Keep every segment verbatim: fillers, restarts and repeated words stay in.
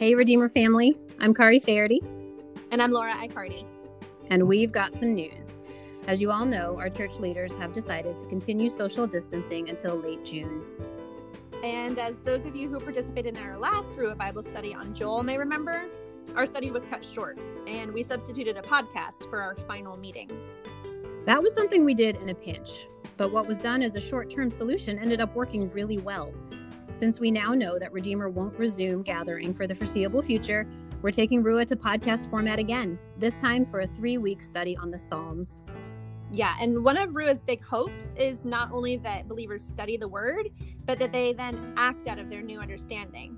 Hey, Redeemer family. I'm Kari Faherty. And I'm Laura Icardi. And we've got some news. As you all know, our church leaders have decided to continue social distancing until late June. And as those of you who participated in our last Rua Bible study on Joel may remember, our study was cut short, and we substituted a podcast for our final meeting. That was something we did in a pinch, but what was done as a short-term solution ended up working really well. Since we now know that Redeemer won't resume gathering for the foreseeable future, we're taking Rua to podcast format again, this time for a three-week study on the Psalms. Yeah, and one of Rua's big hopes is not only that believers study the Word, but that they then act out of their new understanding.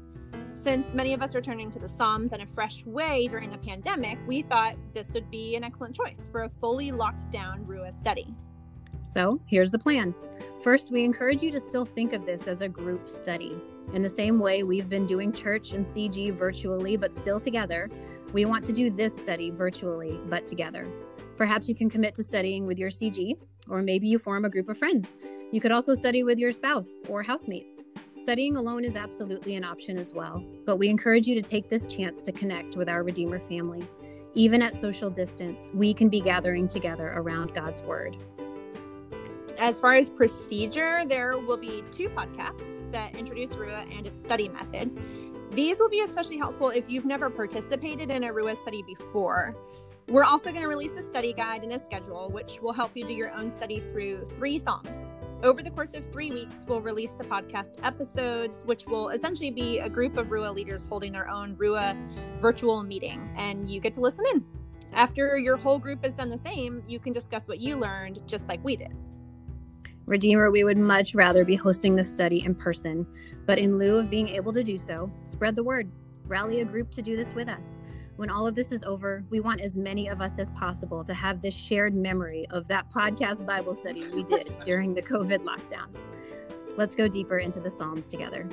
Since many of us are turning to the Psalms in a fresh way during the pandemic, we thought this would be an excellent choice for a fully locked down Rua study. So here's the plan. First, we encourage you to still think of this as a group study. In the same way we've been doing church and C G virtually but still together, we want to do this study virtually but together. Perhaps you can commit to studying with your C G, or maybe you form a group of friends. You could also study with your spouse or housemates. Studying alone is absolutely an option as well, but we encourage you to take this chance to connect with our Redeemer family. Even at social distance, we can be gathering together around God's Word. As far as procedure, there will be two podcasts that introduce Rua and its study method. These will be especially helpful if you've never participated in a Rua study before. We're also going to release a study guide and a schedule, which will help you do your own study through three Psalms. Over the course of three weeks, we'll release the podcast episodes, which will essentially be a group of Rua leaders holding their own Rua virtual meeting, and you get to listen in. After your whole group has done the same, you can discuss what you learned, just like we did. Redeemer, we would much rather be hosting this study in person, but in lieu of being able to do so, spread the word. Rally a group to do this with us. When all of this is over, we want as many of us as possible to have this shared memory of that podcast Bible study we did during the COVID lockdown. Let's go deeper into the Psalms together.